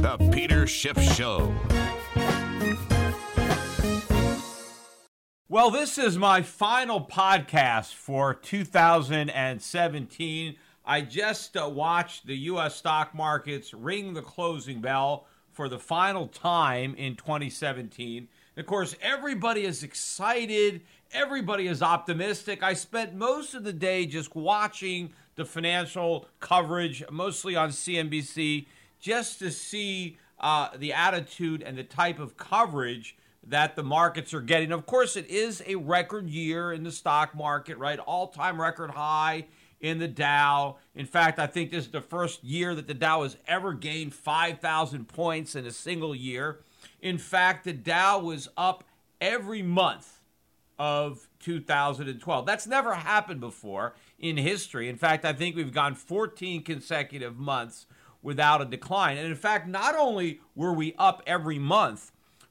The Peter Schiff Show. Well, this is my final podcast for 2017. I just watched the U.S. stock markets ring the closing bell for the final time in 2017. Of course, everybody is excited. Everybody is optimistic. I spent most of the day just watching the financial coverage, mostly on CNBC, just to see the attitude and the type of coverage that the markets are getting. Of course, it is a record year in the stock market, right? All-time record high in the Dow. In fact, I think this is the first year that the Dow has ever gained 5,000 points in a single year. In fact, the Dow was up every month of 2012. That's never happened before in history. In fact, I think we've gone 14 consecutive months without a decline. And in fact, not only were we up every month,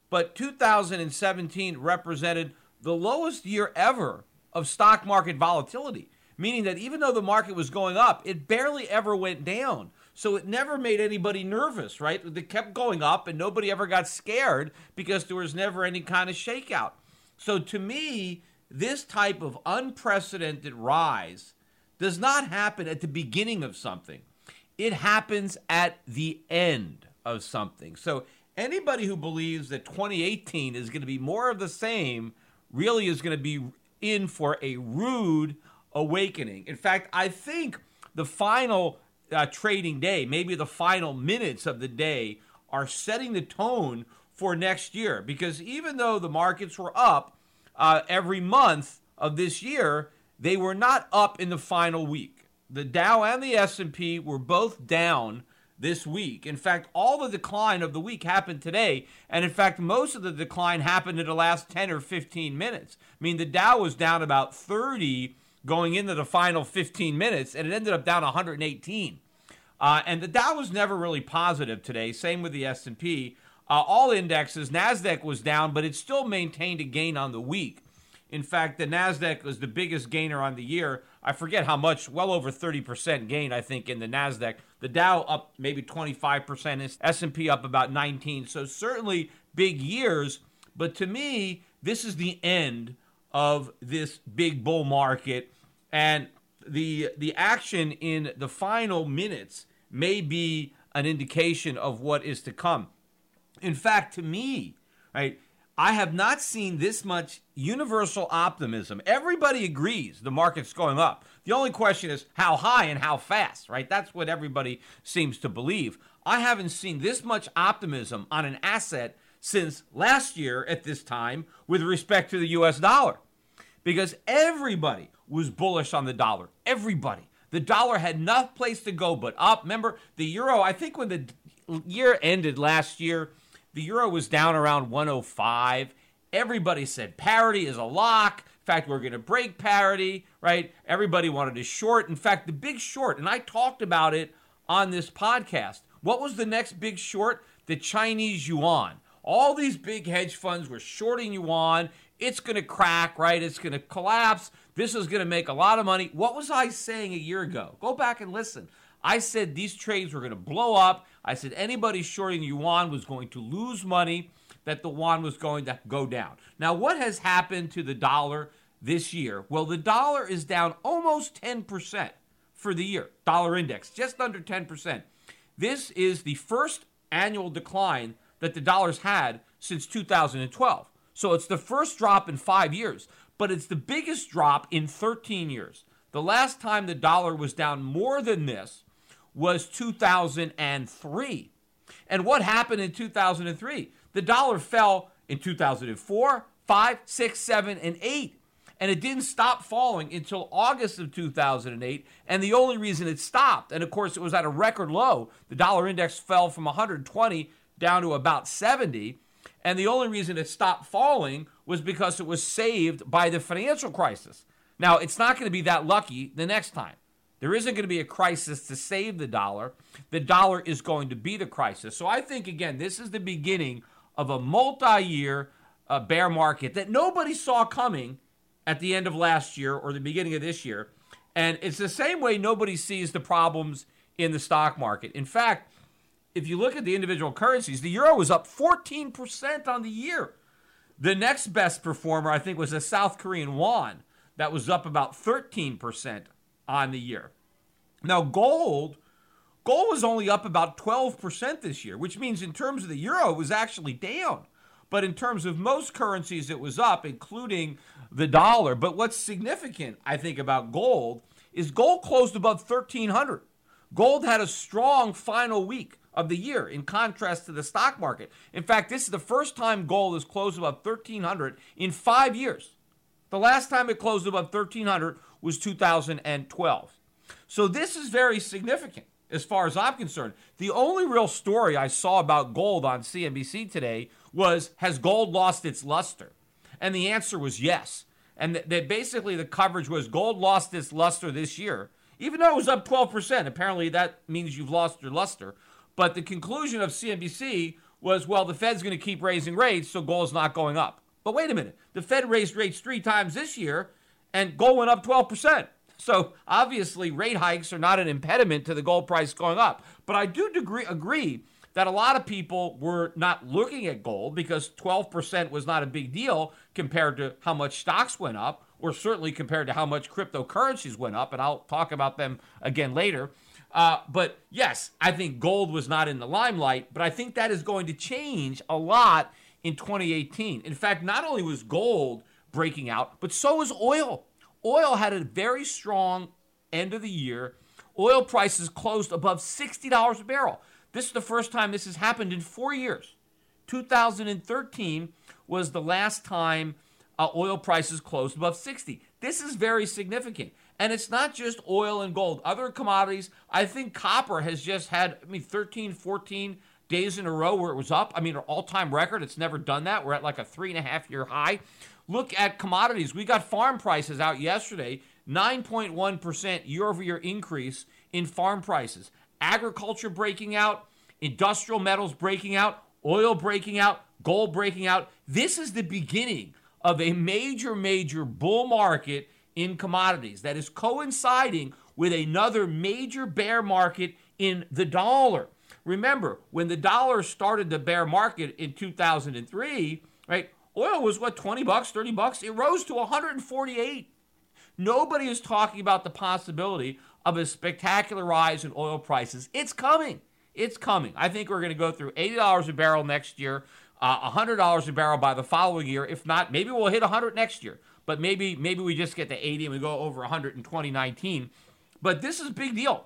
but 2017 represented the lowest year ever of stock market volatility, meaning that even though the market was going up, it barely ever went down. So it never made anybody nervous, right? It kept going up and nobody ever got scared because there was never any kind of shakeout. So to me, this type of unprecedented rise does not happen at the beginning of something. It happens at the end of something. So anybody who believes that 2018 is going to be more of the same really is going to be in for a rude awakening. In fact, I think the final trading day, maybe the final minutes of the day, are setting the tone for next year, because even though the markets were up every month of this year, they were not up in the final week. The Dow and the S&P were both down this week. In fact, all the decline of the week happened today, and in fact, most of the decline happened in the last 10 or 15 minutes. I mean, the Dow was down about 30 going into the final 15 minutes, and it ended up down 118. And the Dow was never really positive today, same with the S&P. All indexes, NASDAQ was down, but it still maintained a gain on the week. In fact, the NASDAQ was the biggest gainer on the year. I forget how much, well over 30% gain, I think, in the NASDAQ. The Dow up maybe 25%, S&P up about 19%. So certainly big years, but to me, this is the end of this big bull market. And the action in the final minutes may be an indication of what is to come. In fact, to me, right, I have not seen this much universal optimism. Everybody agrees the market's going up. The only question is how high and how fast, right? That's what everybody seems to believe. I haven't seen this much optimism on an asset since last year at this time with respect to the U.S. dollar, because everybody was bullish on the dollar. Everybody. The dollar had no place to go but up. Remember, the euro, I think when the year ended last year, the euro was down around 105. Everybody said parity is a lock. In fact, we're going to break parity, right? Everybody wanted to short. In fact, the big short, and I talked about it on this podcast. What was the next big short? The Chinese yuan. All these big hedge funds were shorting yuan. It's going to crack, right? It's going to collapse. This is going to make a lot of money. What was I saying a year ago? Go back and listen. I said these trades were going to blow up. I said anybody shorting yuan was going to lose money, that the yuan was going to go down. Now, what has happened to the dollar this year? Well, the dollar is down almost 10% for the year, dollar index, just under 10%. This is the first annual decline that the dollar's had since 2012. So it's the first drop in 5 years, but it's the biggest drop in 13 years. The last time the dollar was down more than this was 2003. And what happened in 2003? The dollar fell in 2004, 5, 6, 7, and 8. And it didn't stop falling until August of 2008. And the only reason it stopped, and of course it was at a record low, the dollar index fell from 120 down to about 70. And the only reason it stopped falling was because it was saved by the financial crisis. Now, it's not going to be that lucky the next time. There isn't going to be a crisis to save the dollar. The dollar is going to be the crisis. So I think, again, this is the beginning of a multi-year bear market that nobody saw coming at the end of last year or the beginning of this year. And it's the same way nobody sees the problems in the stock market. In fact, if you look at the individual currencies, the euro was up 14% on the year. The next best performer, I think, was the South Korean won. That was up about 13% on the year. Now, gold was only up about 12% this year, which means in terms of the euro, it was actually down. But in terms of most currencies, it was up, including the dollar. But what's significant, I think, about gold is gold closed above 1,300. Gold had a strong final week of the year in contrast to the stock market. In fact, this is the first time gold has closed above 1,300 in 5 years. The last time it closed above 1,300 was 2012. So this is very significant as far as I'm concerned. The only real story I saw about gold on CNBC today was, has gold lost its luster? And the answer was yes. And that basically the coverage was gold lost its luster this year, even though it was up 12%. Apparently that means you've lost your luster. But the conclusion of CNBC was, well, the Fed's going to keep raising rates, so gold's not going up. But wait a minute, the Fed raised rates 3 times this year and gold went up 12%. So obviously rate hikes are not an impediment to the gold price going up. But I do agree that a lot of people were not looking at gold because 12% was not a big deal compared to how much stocks went up, or certainly compared to how much cryptocurrencies went up. And I'll talk about them again later. But yes, I think gold was not in the limelight, but I think that is going to change a lot in 2018. In fact, not only was gold breaking out, but so was oil. Oil had a very strong end of the year. Oil prices closed above $60 a barrel. This is the first time this has happened in 4 years. 2013 was the last time oil prices closed above 60. This is very significant. And it's not just oil and gold. Other commodities, I think copper has just had, 13, 14 days in a row where it was up. An all-time record. It's never done that. We're at like a 3.5-year high. Look at commodities. We got farm prices out yesterday, 9.1% year-over-year increase in farm prices. Agriculture breaking out, industrial metals breaking out, oil breaking out, gold breaking out. This is the beginning of a major, major bull market in commodities that is coinciding with another major bear market in the dollar. Remember, when the dollar started the bear market in 2003, right? Oil was $20, $30. It rose to 148. Nobody is talking about the possibility of a spectacular rise in oil prices. It's coming. I think we're going to go through $80 a barrel next year. $100 a barrel by the following year. If not, maybe we'll hit 100 next year. But maybe we just get to 80 and we go over 100 in 2019. But this is a big deal.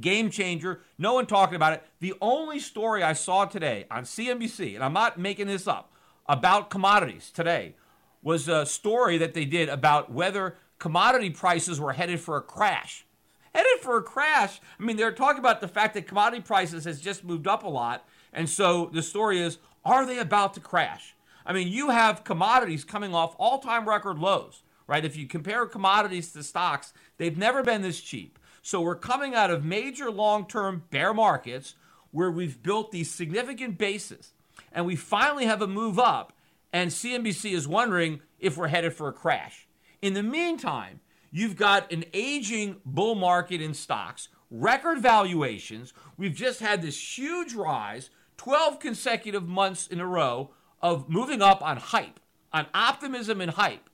Game changer. No one talking about it. The only story I saw today on CNBC, and I'm not making this up, about commodities today was a story that they did about whether commodity prices were headed for a crash. Headed for a crash? I mean, they're talking about the fact that commodity prices has just moved up a lot. And so the story is, are they about to crash? I mean, you have commodities coming off all-time record lows, right? If you compare commodities to stocks, they've never been this cheap. So we're coming out of major long-term bear markets where we've built these significant bases, and we finally have a move up, and CNBC is wondering if we're headed for a crash. In the meantime, you've got an aging bull market in stocks, record valuations. We've just had this huge rise, 12 consecutive months in a row, of moving up on hype, on optimism and hype,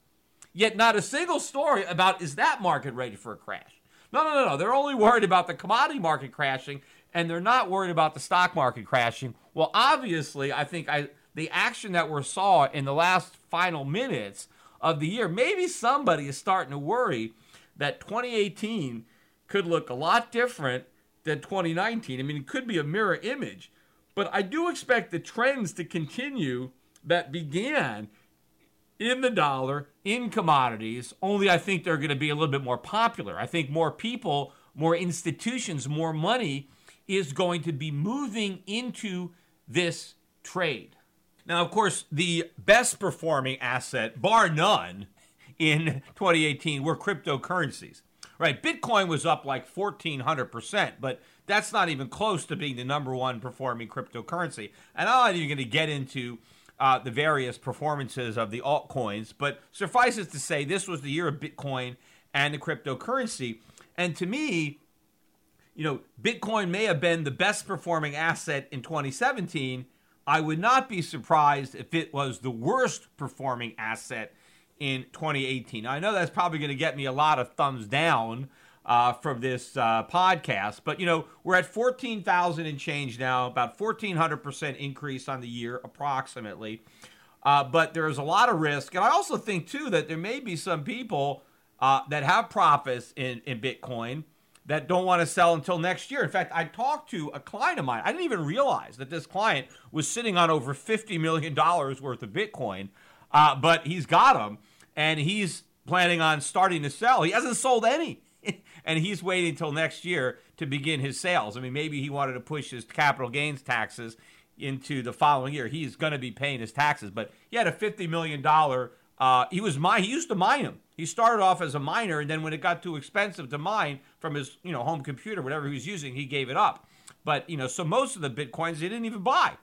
yet not a single story about is that market ready for a crash? No. They're only worried about the commodity market crashing, and they're not worried about the stock market crashing. Well, obviously, I think the action that we saw in the last final minutes of the year, maybe somebody is starting to worry that 2018 could look a lot different than 2019. I mean, it could be a mirror image. But I do expect the trends to continue that began in the dollar, in commodities, only I think they're going to be a little bit more popular. I think more people, more institutions, more money is going to be moving into this trade. Now, of course, the best performing asset, bar none, in 2018 were cryptocurrencies. Right, Bitcoin was up like 1,400%, but that's not even close to being the number one performing cryptocurrency. And I'm not even going to get into the various performances of the altcoins, but suffice it to say, this was the year of Bitcoin and the cryptocurrency. And to me, you know, Bitcoin may have been the best performing asset in 2017. I would not be surprised if it was the worst performing asset in 2018. Now, I know that's probably going to get me a lot of thumbs down from this podcast, but you know, we're at 14,000 and change now, about 1,400% increase on the year approximately. But there's a lot of risk. And I also think too that there may be some people that have profits in Bitcoin that don't want to sell until next year. In fact, I talked to a client of mine. I didn't even realize that this client was sitting on over $50 million worth of Bitcoin. But he's got them, and he's planning on starting to sell. He hasn't sold any, and he's waiting until next year to begin his sales. I mean, maybe he wanted to push his capital gains taxes into the following year. He's going to be paying his taxes, but he had a $50 million. He used to mine them. He started off as a miner, and then when it got too expensive to mine from his home computer, whatever he was using, he gave it up. But so most of the Bitcoins he didn't even buy,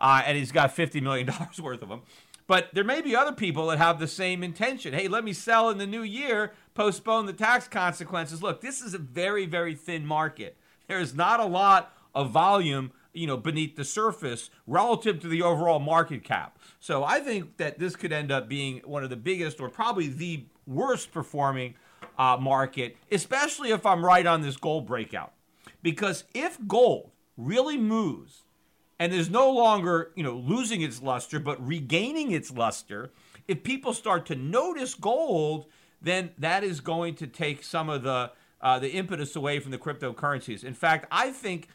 and he's got $50 million worth of them. But there may be other people that have the same intention. Hey, let me sell in the new year, postpone the tax consequences. Look, this is a very, very thin market. There is not a lot of volume, beneath the surface relative to the overall market cap. So I think that this could end up being one of the biggest or probably the worst performing market, especially if I'm right on this gold breakout. Because if gold really moves and is no longer, losing its luster, but regaining its luster, if people start to notice gold, then that is going to take some of the impetus away from the cryptocurrencies. In fact, I think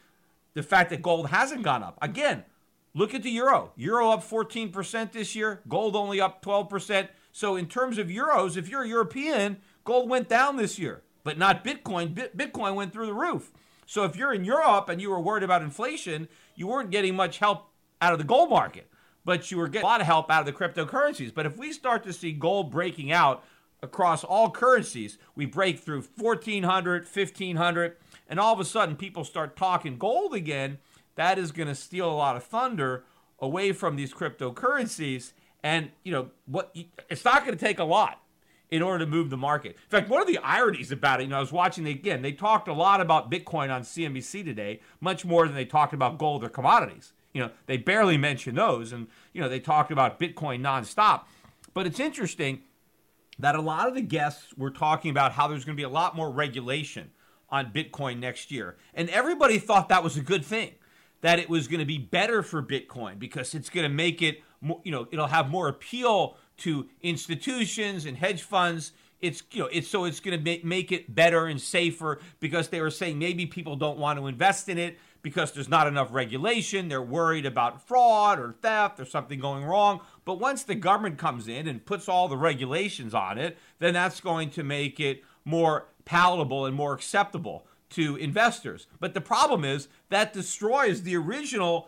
the fact that gold hasn't gone up. Again, look at the euro. Euro up 14% this year. Gold only up 12%. So in terms of euros, if you're a European, gold went down this year, but not Bitcoin. Bitcoin went through the roof. So if you're in Europe and you were worried about inflation, you weren't getting much help out of the gold market, but you were getting a lot of help out of the cryptocurrencies. But if we start to see gold breaking out across all currencies, we break through 1,400, 1,500, and all of a sudden people start talking gold again, that is going to steal a lot of thunder away from these cryptocurrencies. And, it's not going to take a lot in order to move the market. In fact, one of the ironies about it, I was watching again, they talked a lot about Bitcoin on CNBC today, much more than they talked about gold or commodities. They barely mentioned those, and, they talked about Bitcoin nonstop. But it's interesting that a lot of the guests were talking about how there's going to be a lot more regulation on Bitcoin next year. And everybody thought that was a good thing, that it was going to be better for Bitcoin because it's going to make it, you know, it'll have more appeal to institutions and hedge funds. It's, you know, it's, so it's going to make it better and safer because they were saying maybe people don't want to invest in it because there's not enough regulation. They're worried about fraud or theft or something going wrong. But once the government comes in and puts all the regulations on it, then that's going to make it more palatable and more acceptable to investors. But the problem is that destroys the original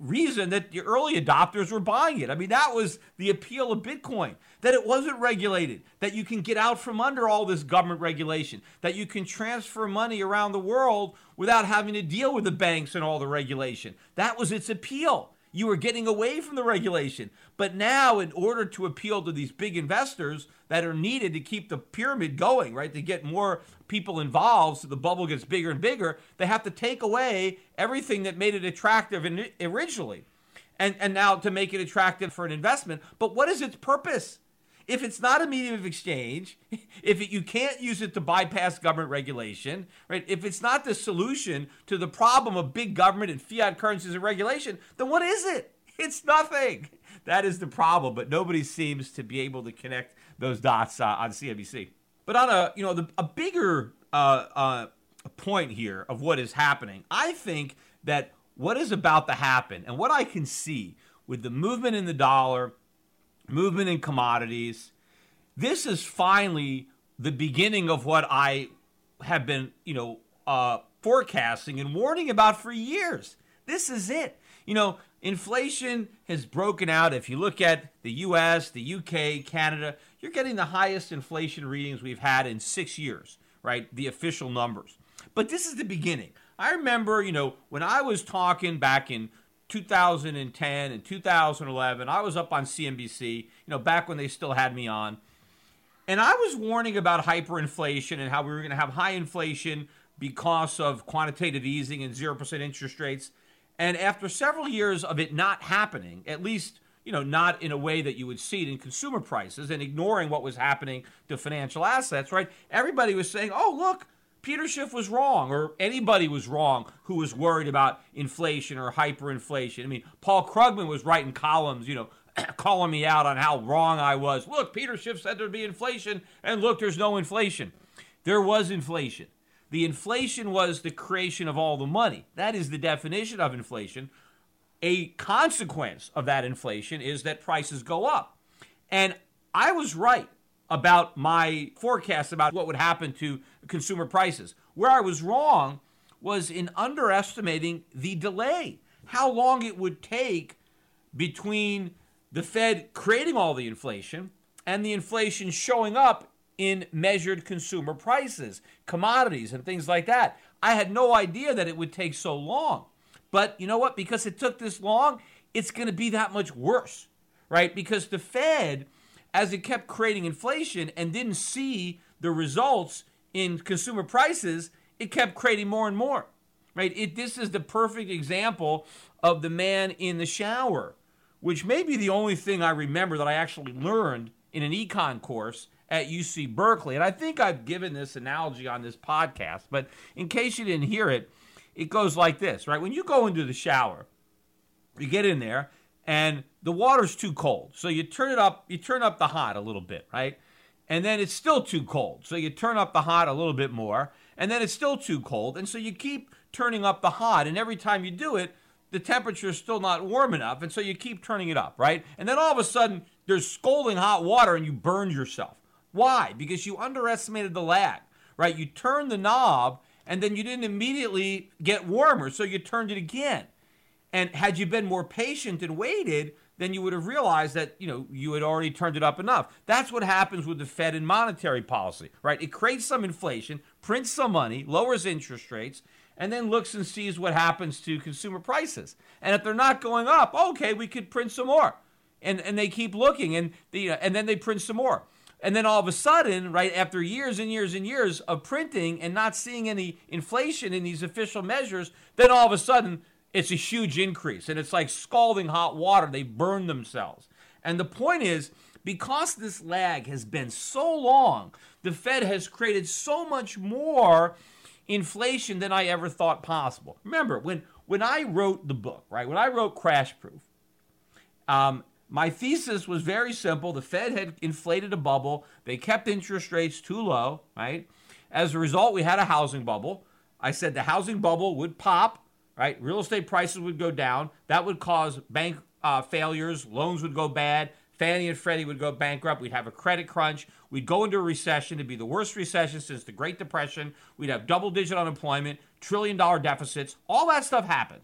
reason that the early adopters were buying it. I mean, that was the appeal of Bitcoin, that it wasn't regulated, that you can get out from under all this government regulation, that you can transfer money around the world without having to deal with the banks and all the regulation. That was its appeal. You were getting away from the regulation. But now, in order to appeal to these big investors that are needed to keep the pyramid going, right, to get more people involved so the bubble gets bigger and bigger, they have to take away everything that made it attractive originally and now to make it attractive for an investment. But what is its purpose? If it's not a medium of exchange, if you can't use it to bypass government regulation, right? If it's not the solution to the problem of big government and fiat currencies and regulation, then what is it? It's nothing. That is the problem, but nobody seems to be able to connect those dots on CNBC. But on a bigger point here of what is happening, I think that what is about to happen and what I can see with the movement in the dollar, movement in commodities. This is finally the beginning of what I have been, forecasting and warning about for years. This is it. You know, inflation has broken out. If you look at the U.S., the U.K., Canada, you're getting the highest inflation readings we've had in 6 years, right? The official numbers. But this is the beginning. I remember, when I was talking back in 2010 and 2011, I was up on CNBC, back when they still had me on. And I was warning about hyperinflation and how we were going to have high inflation because of quantitative easing and 0% interest rates. And after several years of it not happening, at least, not in a way that you would see it in consumer prices and ignoring what was happening to financial assets, right? Everybody was saying, oh, look, Peter Schiff was wrong, or anybody was wrong who was worried about inflation or hyperinflation. I mean, Paul Krugman was writing columns, calling me out on how wrong I was. Look, Peter Schiff said there'd be inflation, and look, there's no inflation. There was inflation. The inflation was the creation of all the money. That is the definition of inflation. A consequence of that inflation is that prices go up. And I was right about my forecast about what would happen to consumer prices. Where I was wrong was in underestimating the delay, how long it would take between the Fed creating all the inflation and the inflation showing up in measured consumer prices, commodities, and things like that. I had no idea that it would take so long. But you know what? Because it took this long, it's going to be that much worse, right? Because the Fed, as it kept creating inflation and didn't see the results in consumer prices, it kept creating more and more, right? This is the perfect example of the man in the shower, which may be the only thing I remember that I actually learned in an econ course at UC Berkeley. And I think I've given this analogy on this podcast, but in case you didn't hear it, it goes like this, right? When you go into the shower, you get in there, and the water's too cold. So you turn up the hot a little bit, right? And then it's still too cold. So you turn up the hot a little bit more, and then it's still too cold. And so you keep turning up the hot, and every time you do it, the temperature is still not warm enough, and so you keep turning it up, right? And then all of a sudden, there's scalding hot water, and you burned yourself. Why? Because you underestimated the lag, right? You turned the knob, and then you didn't immediately get warmer, so you turned it again. And had you been more patient and waited, then you would have realized that, you had already turned it up enough. That's what happens with the Fed and monetary policy, right? It creates some inflation, prints some money, lowers interest rates, and then looks and sees what happens to consumer prices. And if they're not going up, okay, we could print some more. And they keep looking, and then they print some more. And then all of a sudden, right, after years and years and years of printing and not seeing any inflation in these official measures, then all of a sudden, it's a huge increase, and it's like scalding hot water. They burn themselves. And the point is, because this lag has been so long, the Fed has created so much more inflation than I ever thought possible. Remember, when I wrote the book, right, when I wrote Crash Proof, my thesis was very simple. The Fed had inflated a bubble. They kept interest rates too low, right? As a result, we had a housing bubble. I said the housing bubble would pop, right? Real estate prices would go down. That would cause bank failures. Loans would go bad. Fannie and Freddie would go bankrupt. We'd have a credit crunch. We'd go into a recession. It'd be the worst recession since the Great Depression. We'd have double-digit unemployment, trillion-dollar deficits. All that stuff happened.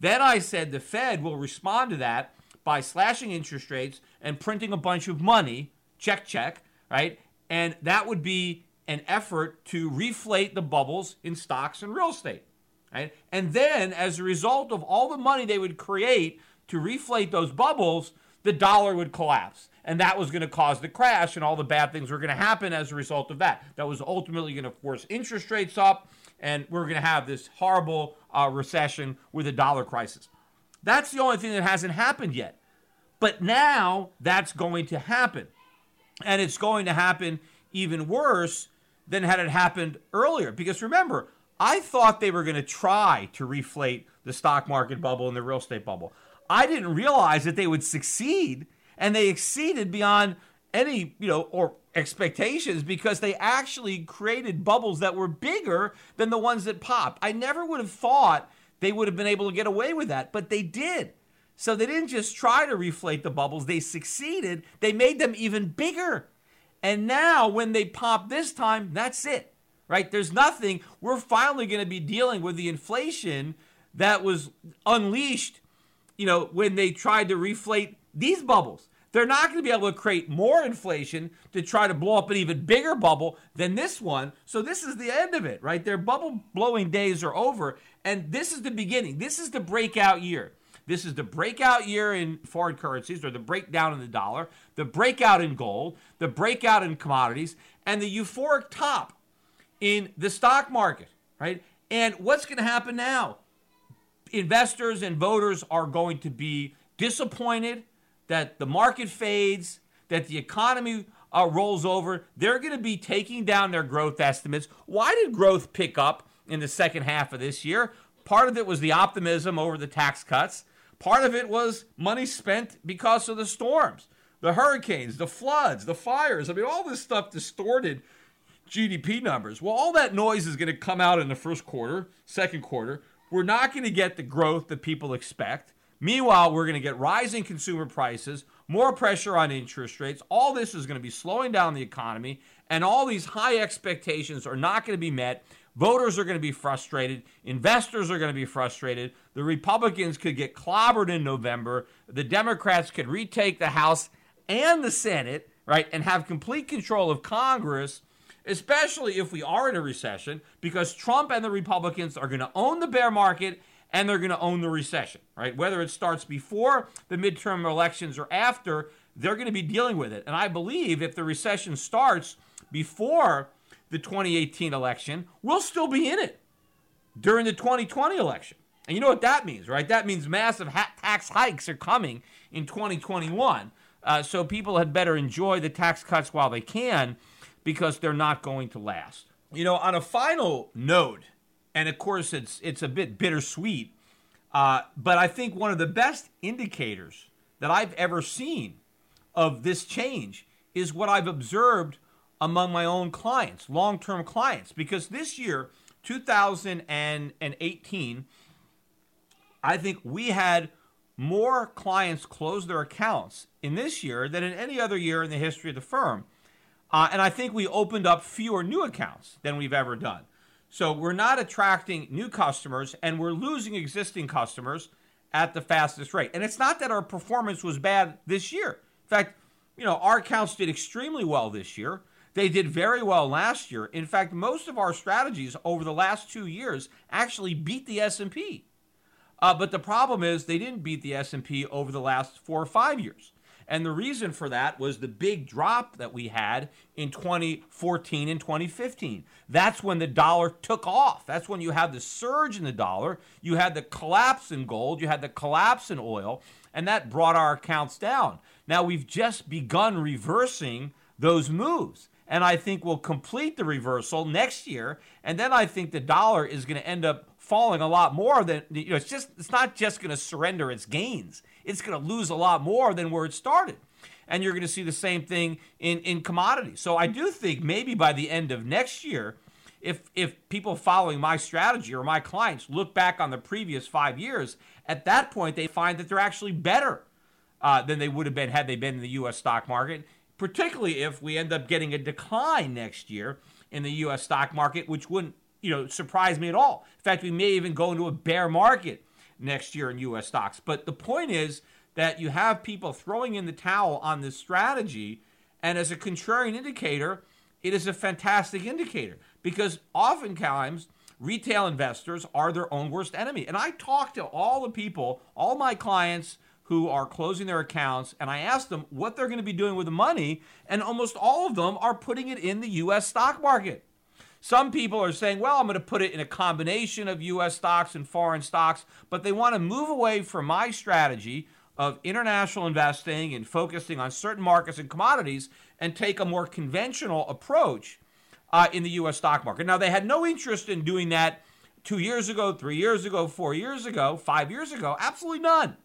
Then I said the Fed will respond to that by slashing interest rates and printing a bunch of money, check, right? And that would be an effort to reflate the bubbles in stocks and real estate, right? And then as a result of all the money they would create to reflate those bubbles, the dollar would collapse. And that was going to cause the crash, and all the bad things were going to happen as a result of that. That was ultimately going to force interest rates up, and we're going to have this horrible recession with a dollar crisis. That's the only thing that hasn't happened yet. But now that's going to happen. And it's going to happen even worse than had it happened earlier. Because remember, I thought they were going to try to reflate the stock market bubble and the real estate bubble. I didn't realize that they would succeed, and they exceeded beyond any, or expectations, because they actually created bubbles that were bigger than the ones that popped. I never would have thought they would have been able to get away with that, but they did. So they didn't just try to reflate the bubbles. They succeeded. They made them even bigger. And now when they pop this time, that's it, right? There's nothing. We're finally going to be dealing with the inflation that was unleashed when they tried to reflate these bubbles. They're not going to be able to create more inflation to try to blow up an even bigger bubble than this one. So this is the end of it, right? Their bubble blowing days are over, and this is the beginning. This is the breakout year. This is the breakout year in foreign currencies, or the breakdown in the dollar, the breakout in gold, the breakout in commodities, and the euphoric top in the stock market, right? And what's going to happen now? Investors and voters are going to be disappointed that the market fades, that the economy rolls over. They're going to be taking down their growth estimates. Why did growth pick up in the second half of this year? Part of it was the optimism over the tax cuts. Part of it was money spent because of the storms, the hurricanes, the floods, the fires. I mean, all this stuff distorted GDP numbers. Well, all that noise is going to come out in the first quarter, second quarter. We're not going to get the growth that people expect. Meanwhile, we're going to get rising consumer prices, more pressure on interest rates. All this is going to be slowing down the economy, and all these high expectations are not going to be met. Voters are going to be frustrated. Investors are going to be frustrated. The Republicans could get clobbered in November. The Democrats could retake the House and the Senate, right, and have complete control of Congress, especially if we are in a recession, because Trump and the Republicans are going to own the bear market, and they're going to own the recession, right? Whether it starts before the midterm elections or after, they're going to be dealing with it. And I believe if the recession starts before the 2018 election, we'll still be in it during the 2020 election. And you know what that means, right? That means massive tax hikes are coming in 2021. So people had better enjoy the tax cuts while they can, because they're not going to last. On a final note, and of course it's a bit bittersweet, but I think one of the best indicators that I've ever seen of this change is what I've observed among my own clients, long-term clients, because this year, 2018, I think we had more clients close their accounts in this year than in any other year in the history of the firm. And I think we opened up fewer new accounts than we've ever done. So we're not attracting new customers, and we're losing existing customers at the fastest rate. And it's not that our performance was bad this year. In fact, our accounts did extremely well this year. They did very well last year. In fact, most of our strategies over the last 2 years actually beat the S&P. But the problem is they didn't beat the S&P over the last 4 or 5 years. And the reason for that was the big drop that we had in 2014 and 2015. That's when the dollar took off. That's when you had the surge in the dollar. You had the collapse in gold. You had the collapse in oil. And that brought our accounts down. Now, we've just begun reversing those moves. and I think will complete the reversal next year. And then I think the dollar is going to end up falling a lot more than, you know, it's not just going to surrender its gains. It's going to lose a lot more than where it started. And you're going to see the same thing in commodities. So I do think maybe by the end of next year, if people following my strategy or my clients look back on the previous 5 years, at that point, they find that they're actually better than they would have been had they been in the U.S. stock market, particularly if we end up getting a decline next year in the U.S. stock market, which wouldn't, you know, surprise me at all. In fact, we may even go into a bear market next year in U.S. stocks. But the point is that you have people throwing in the towel on this strategy, and as a contrarian indicator, it is a fantastic indicator because oftentimes retail investors are their own worst enemy. And I talk to all the people, all my clients, who are closing their accounts, and I asked them what they're going to be doing with the money, and almost all of them are putting it in the U.S. stock market. Some people are saying, well, I'm going to put it in a combination of U.S. stocks and foreign stocks, but they want to move away from my strategy of international investing and focusing on certain markets and commodities and take a more conventional approach in the U.S. stock market. Now, they had no interest in doing that 2 years ago, 3 years ago, 4 years ago, 5 years ago, absolutely none.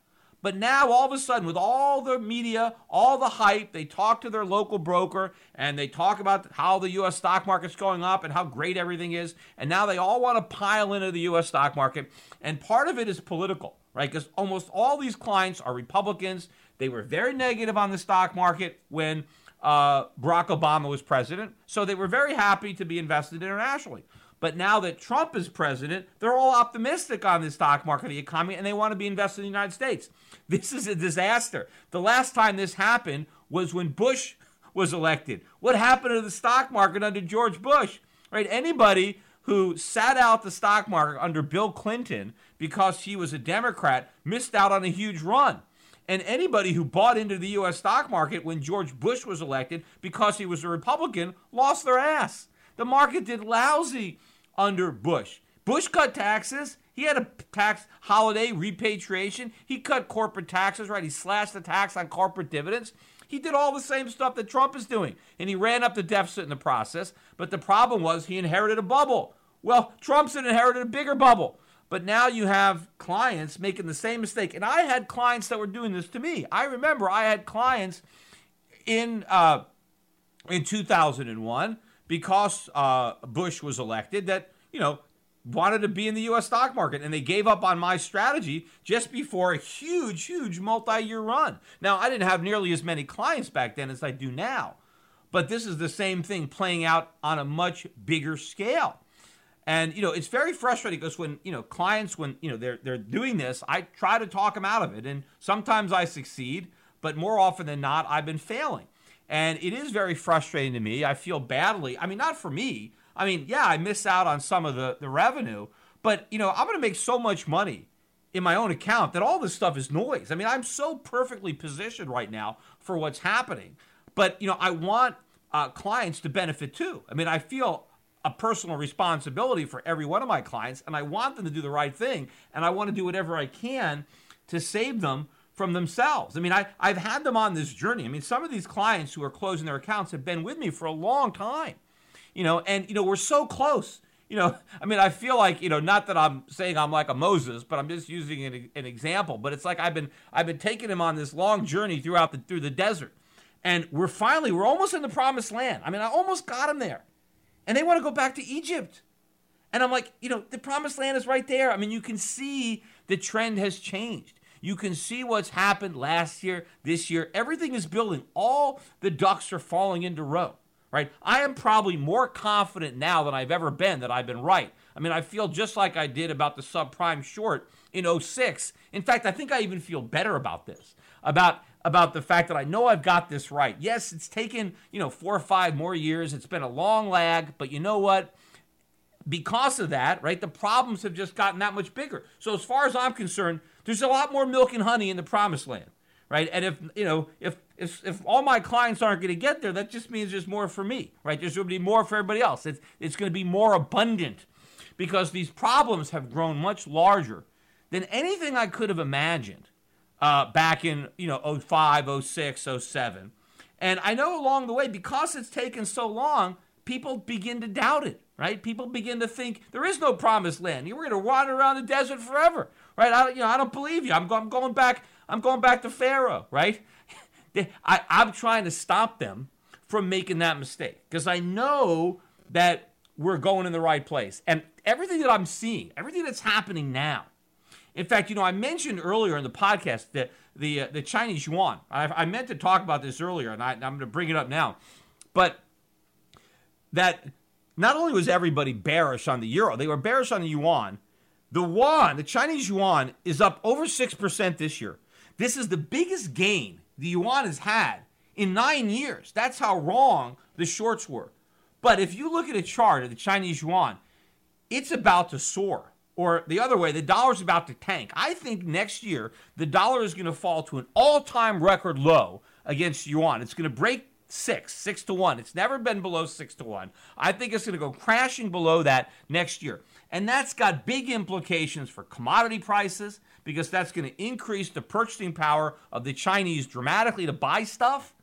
But now, all of a sudden, with all the media, all the hype, they talk to their local broker, and they talk about how the U.S. stock market's going up and how great everything is. And now they all want to pile into the U.S. stock market. And part of it is political, right? Because almost all these clients are Republicans. They were very negative on the stock market when Barack Obama was president. So they were very happy to be invested internationally. But now that Trump is president, they're all optimistic on the stock market, the economy, and they want to be invested in the United States. This is a disaster. The last time this happened was when Bush was elected. What happened to the stock market under George Bush? Right? Anybody who sat out the stock market under Bill Clinton because he was a Democrat missed out on a huge run. And anybody who bought into the U.S. stock market when George Bush was elected because he was a Republican lost their ass. The market did lousy under Bush. Bush cut taxes. He had a tax holiday repatriation. He cut corporate taxes, right? He slashed the tax on corporate dividends. He did all the same stuff that Trump is doing, and he ran up the deficit in the process. But the problem was he inherited a bubble. Well, Trump's inherited a bigger bubble. But now you have clients making the same mistake. And I had clients that were doing this to me. I remember I had clients in 2001 because Bush was elected that, you know, wanted to be in the U.S. stock market. And they gave up on my strategy just before a huge, huge multi-year run. Now, I didn't have nearly as many clients back then as I do now. But this is the same thing playing out on a much bigger scale. And, you know, it's very frustrating because when, you know, clients, when, you know, they're doing this, I try to talk them out of it. And sometimes I succeed, but more often than not, I've been failing. And it is very frustrating to me. I feel badly. I mean, not for me. I mean, yeah, I miss out on some of the revenue, but, you know, I'm going to make so much money in my own account that all this stuff is noise. I mean, I'm so perfectly positioned right now for what's happening. But, you know, I want clients to benefit too. I mean, I feel a personal responsibility for every one of my clients, and I want them to do the right thing, and I want to do whatever I can to save them from themselves. I mean, I've had them on this journey. I mean, some of these clients who are closing their accounts have been with me for a long time, you know, and, you know, we're so close, you know, I mean, I feel like, you know, not that I'm saying I'm like a Moses, but I'm just using an example, but it's like, I've been taking them on this long journey through the desert, and we're almost in the promised land. I mean, I almost got them there, and they want to go back to Egypt. And I'm like, you know, the promised land is right there. I mean, you can see the trend has changed. You can see what's happened last year, this year. Everything is building. All the ducks are falling into row, right? I am probably more confident now than I've ever been that I've been right. I mean, I feel just like I did about the subprime short in 2006. In fact, I think I even feel better about this, about the fact that I know I've got this right. Yes, it's taken, you know, 4 or 5 more years. It's been a long lag, but you know what? Because of that, right, the problems have just gotten that much bigger. So as far as I'm concerned, there's a lot more milk and honey in the promised land, right? And if, you know, if all my clients aren't going to get there, that just means there's more for me, right? There's going to be more for everybody else. It's going to be more abundant because these problems have grown much larger than anything I could have imagined back in, you know, 2005, 2006, 2007. And I know along the way, because it's taken so long, people begin to doubt it, right? People begin to think there is no promised land. We're going to wander around the desert forever, right? I don't believe you. I'm going back to Pharaoh, right? I'm trying to stop them from making that mistake because I know that we're going in the right place. And everything that I'm seeing, everything that's happening now. In fact, I mentioned earlier in the podcast that the Chinese yuan. I meant to talk about this earlier, and I'm going to bring it up now. But that not only was everybody bearish on the euro, they were bearish on the yuan. The yuan, the Chinese yuan, is up over 6% this year. This is the biggest gain the yuan has had in 9 years. That's how wrong the shorts were. But if you look at a chart of the Chinese yuan, it's about to soar. Or the other way, the dollar's about to tank. I think next year, the dollar is going to fall to an all-time record low against yuan. It's going to break 6 to 1. It's never been below 6 to 1. I think it's going to go crashing below that next year. And that's got big implications for commodity prices because that's going to increase the purchasing power of the Chinese dramatically to buy stuff.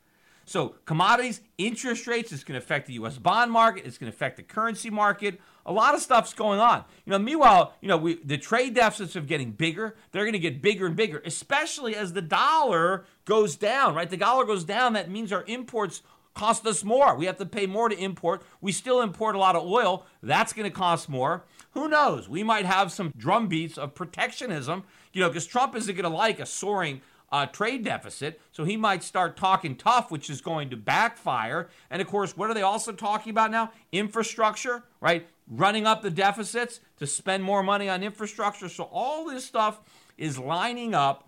So commodities, interest rates, it's going to affect the U.S. bond market. It's going to affect the currency market. A lot of stuff's going on. Meanwhile, the trade deficits are getting bigger. They're going to get bigger and bigger, especially as the dollar goes down, right? The dollar goes down. That means our imports cost us more. We have to pay more to import. We still import a lot of oil. That's going to cost more. Who knows? We might have some drumbeats of protectionism, because Trump isn't going to like a soaring trade deficit. So he might start talking tough, which is going to backfire. And of course, what are they also talking about now? Infrastructure, right? Running up the deficits to spend more money on infrastructure. So all this stuff is lining up.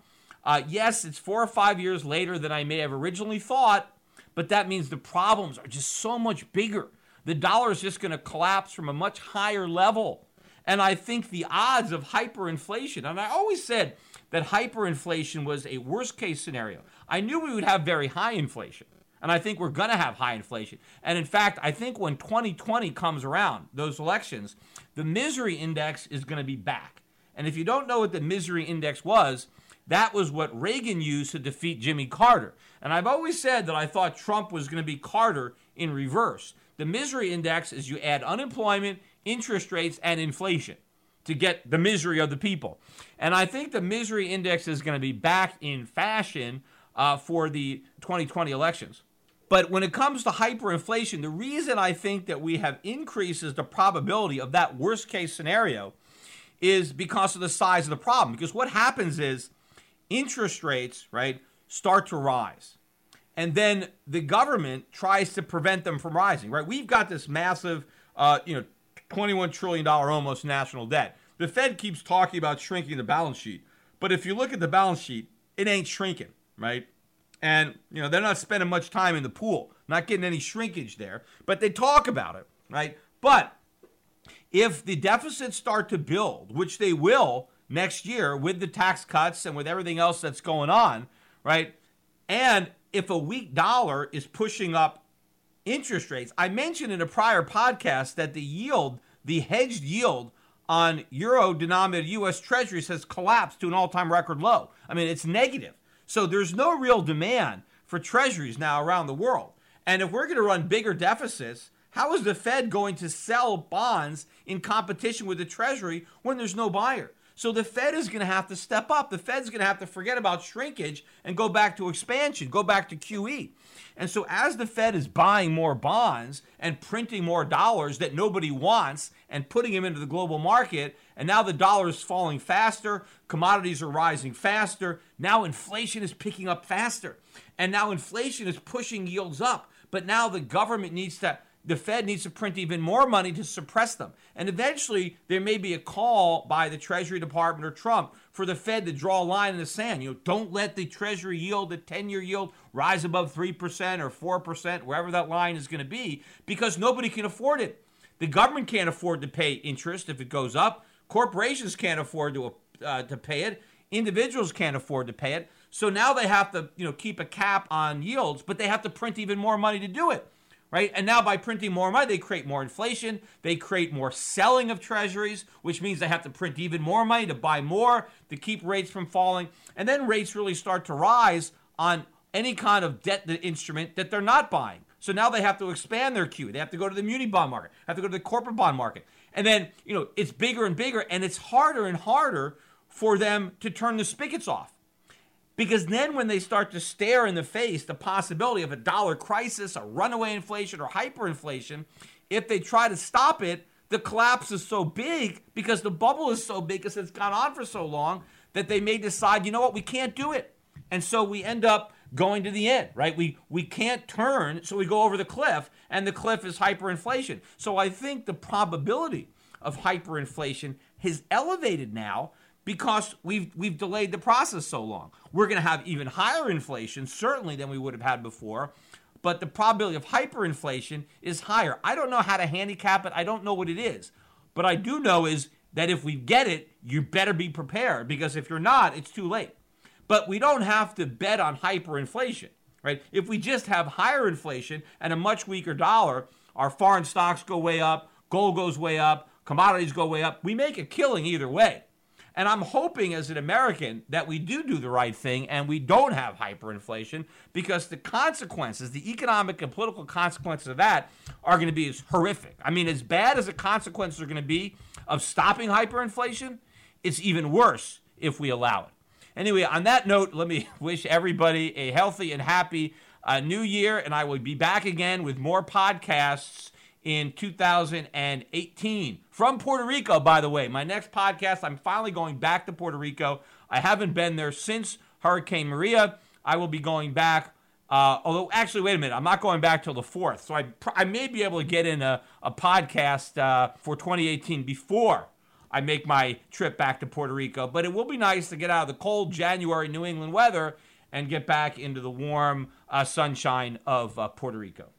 Yes, it's 4 or 5 years later than I may have originally thought, but that means the problems are just so much bigger. The dollar is just going to collapse from a much higher level. And I think the odds of hyperinflation, and I always said that hyperinflation was a worst-case scenario. I knew we would have very high inflation, and I think we're going to have high inflation. And in fact, I think when 2020 comes around, those elections, the misery index is going to be back. And if you don't know what the misery index was, that was what Reagan used to defeat Jimmy Carter. And I've always said that I thought Trump was going to be Carter in reverse. The misery index is you add unemployment, interest rates, and inflation to get the misery of the people. And I think the misery index is going to be back in fashion for the 2020 elections. But when it comes to hyperinflation, the reason I think that we have increases the probability of that worst case scenario is because of the size of the problem. Because what happens is interest rates, right, start to rise. And then the government tries to prevent them from rising, right? We've got this massive, $21 trillion almost national debt. The Fed keeps talking about shrinking the balance sheet. But if you look at the balance sheet, it ain't shrinking, right? And, they're not spending much time in the pool, not getting any shrinkage there. But they talk about it, right? But if the deficits start to build, which they will next year with the tax cuts and with everything else that's going on, right? And if a weak dollar is pushing up interest rates. I mentioned in a prior podcast that the hedged yield on euro-denominated U.S. Treasuries has collapsed to an all-time record low. I mean, it's negative. So there's no real demand for Treasuries now around the world. And if we're going to run bigger deficits, how is the Fed going to sell bonds in competition with the Treasury when there's no buyer? So the Fed is going to have to step up. The Fed's going to have to forget about shrinkage and go back to expansion, go back to QE. And so as the Fed is buying more bonds and printing more dollars that nobody wants and putting them into the global market, and now the dollar is falling faster, commodities are rising faster, now inflation is picking up faster, and now inflation is pushing yields up. But now the Fed needs to print even more money to suppress them. And eventually, there may be a call by the Treasury Department or Trump for the Fed to draw a line in the sand. Don't let the Treasury yield, the 10-year yield, rise above 3% or 4%, wherever that line is going to be, because nobody can afford it. The government can't afford to pay interest if it goes up. Corporations can't afford to pay it. Individuals can't afford to pay it. So now they have to, keep a cap on yields, but they have to print even more money to do it. Right? And now by printing more money, they create more inflation. They create more selling of treasuries, which means they have to print even more money to buy more, to keep rates from falling. And then rates really start to rise on any kind of debt instrument that they're not buying. So now they have to expand their queue. They have to go to the muni bond market, have to go to the corporate bond market. And then, you know, it's bigger and bigger, and it's harder and harder for them to turn the spigots off. Because then when they start to stare in the face the possibility of a dollar crisis, a runaway inflation, or hyperinflation, if they try to stop it, the collapse is so big because the bubble is so big because it's gone on for so long that they may decide, you know what, we can't do it. And so we end up going to the end, right? We can't turn, so we go over the cliff, and the cliff is hyperinflation. So I think the probability of hyperinflation is elevated now because we've delayed the process so long. We're going to have even higher inflation, certainly, than we would have had before, but the probability of hyperinflation is higher. I don't know how to handicap it. I don't know what it is. But I do know is that if we get it, you better be prepared, because if you're not, it's too late. But we don't have to bet on hyperinflation, right? If we just have higher inflation and a much weaker dollar, our foreign stocks go way up, gold goes way up, commodities go way up. We make a killing either way. And I'm hoping as an American that we do the right thing and we don't have hyperinflation, because the consequences, the economic and political consequences of that are going to be as horrific. I mean, as bad as the consequences are going to be of stopping hyperinflation, it's even worse if we allow it. Anyway, on that note, let me wish everybody a healthy and happy new year, and I will be back again with more podcasts in 2018. From Puerto Rico, by the way. My next podcast, I'm finally going back to Puerto Rico. I haven't been there since Hurricane Maria. I will be going back, although actually, wait a minute, I'm not going back till the 4th. So I may be able to get in a podcast for 2018 before I make my trip back to Puerto Rico. But it will be nice to get out of the cold January New England weather and get back into the warm sunshine of Puerto Rico.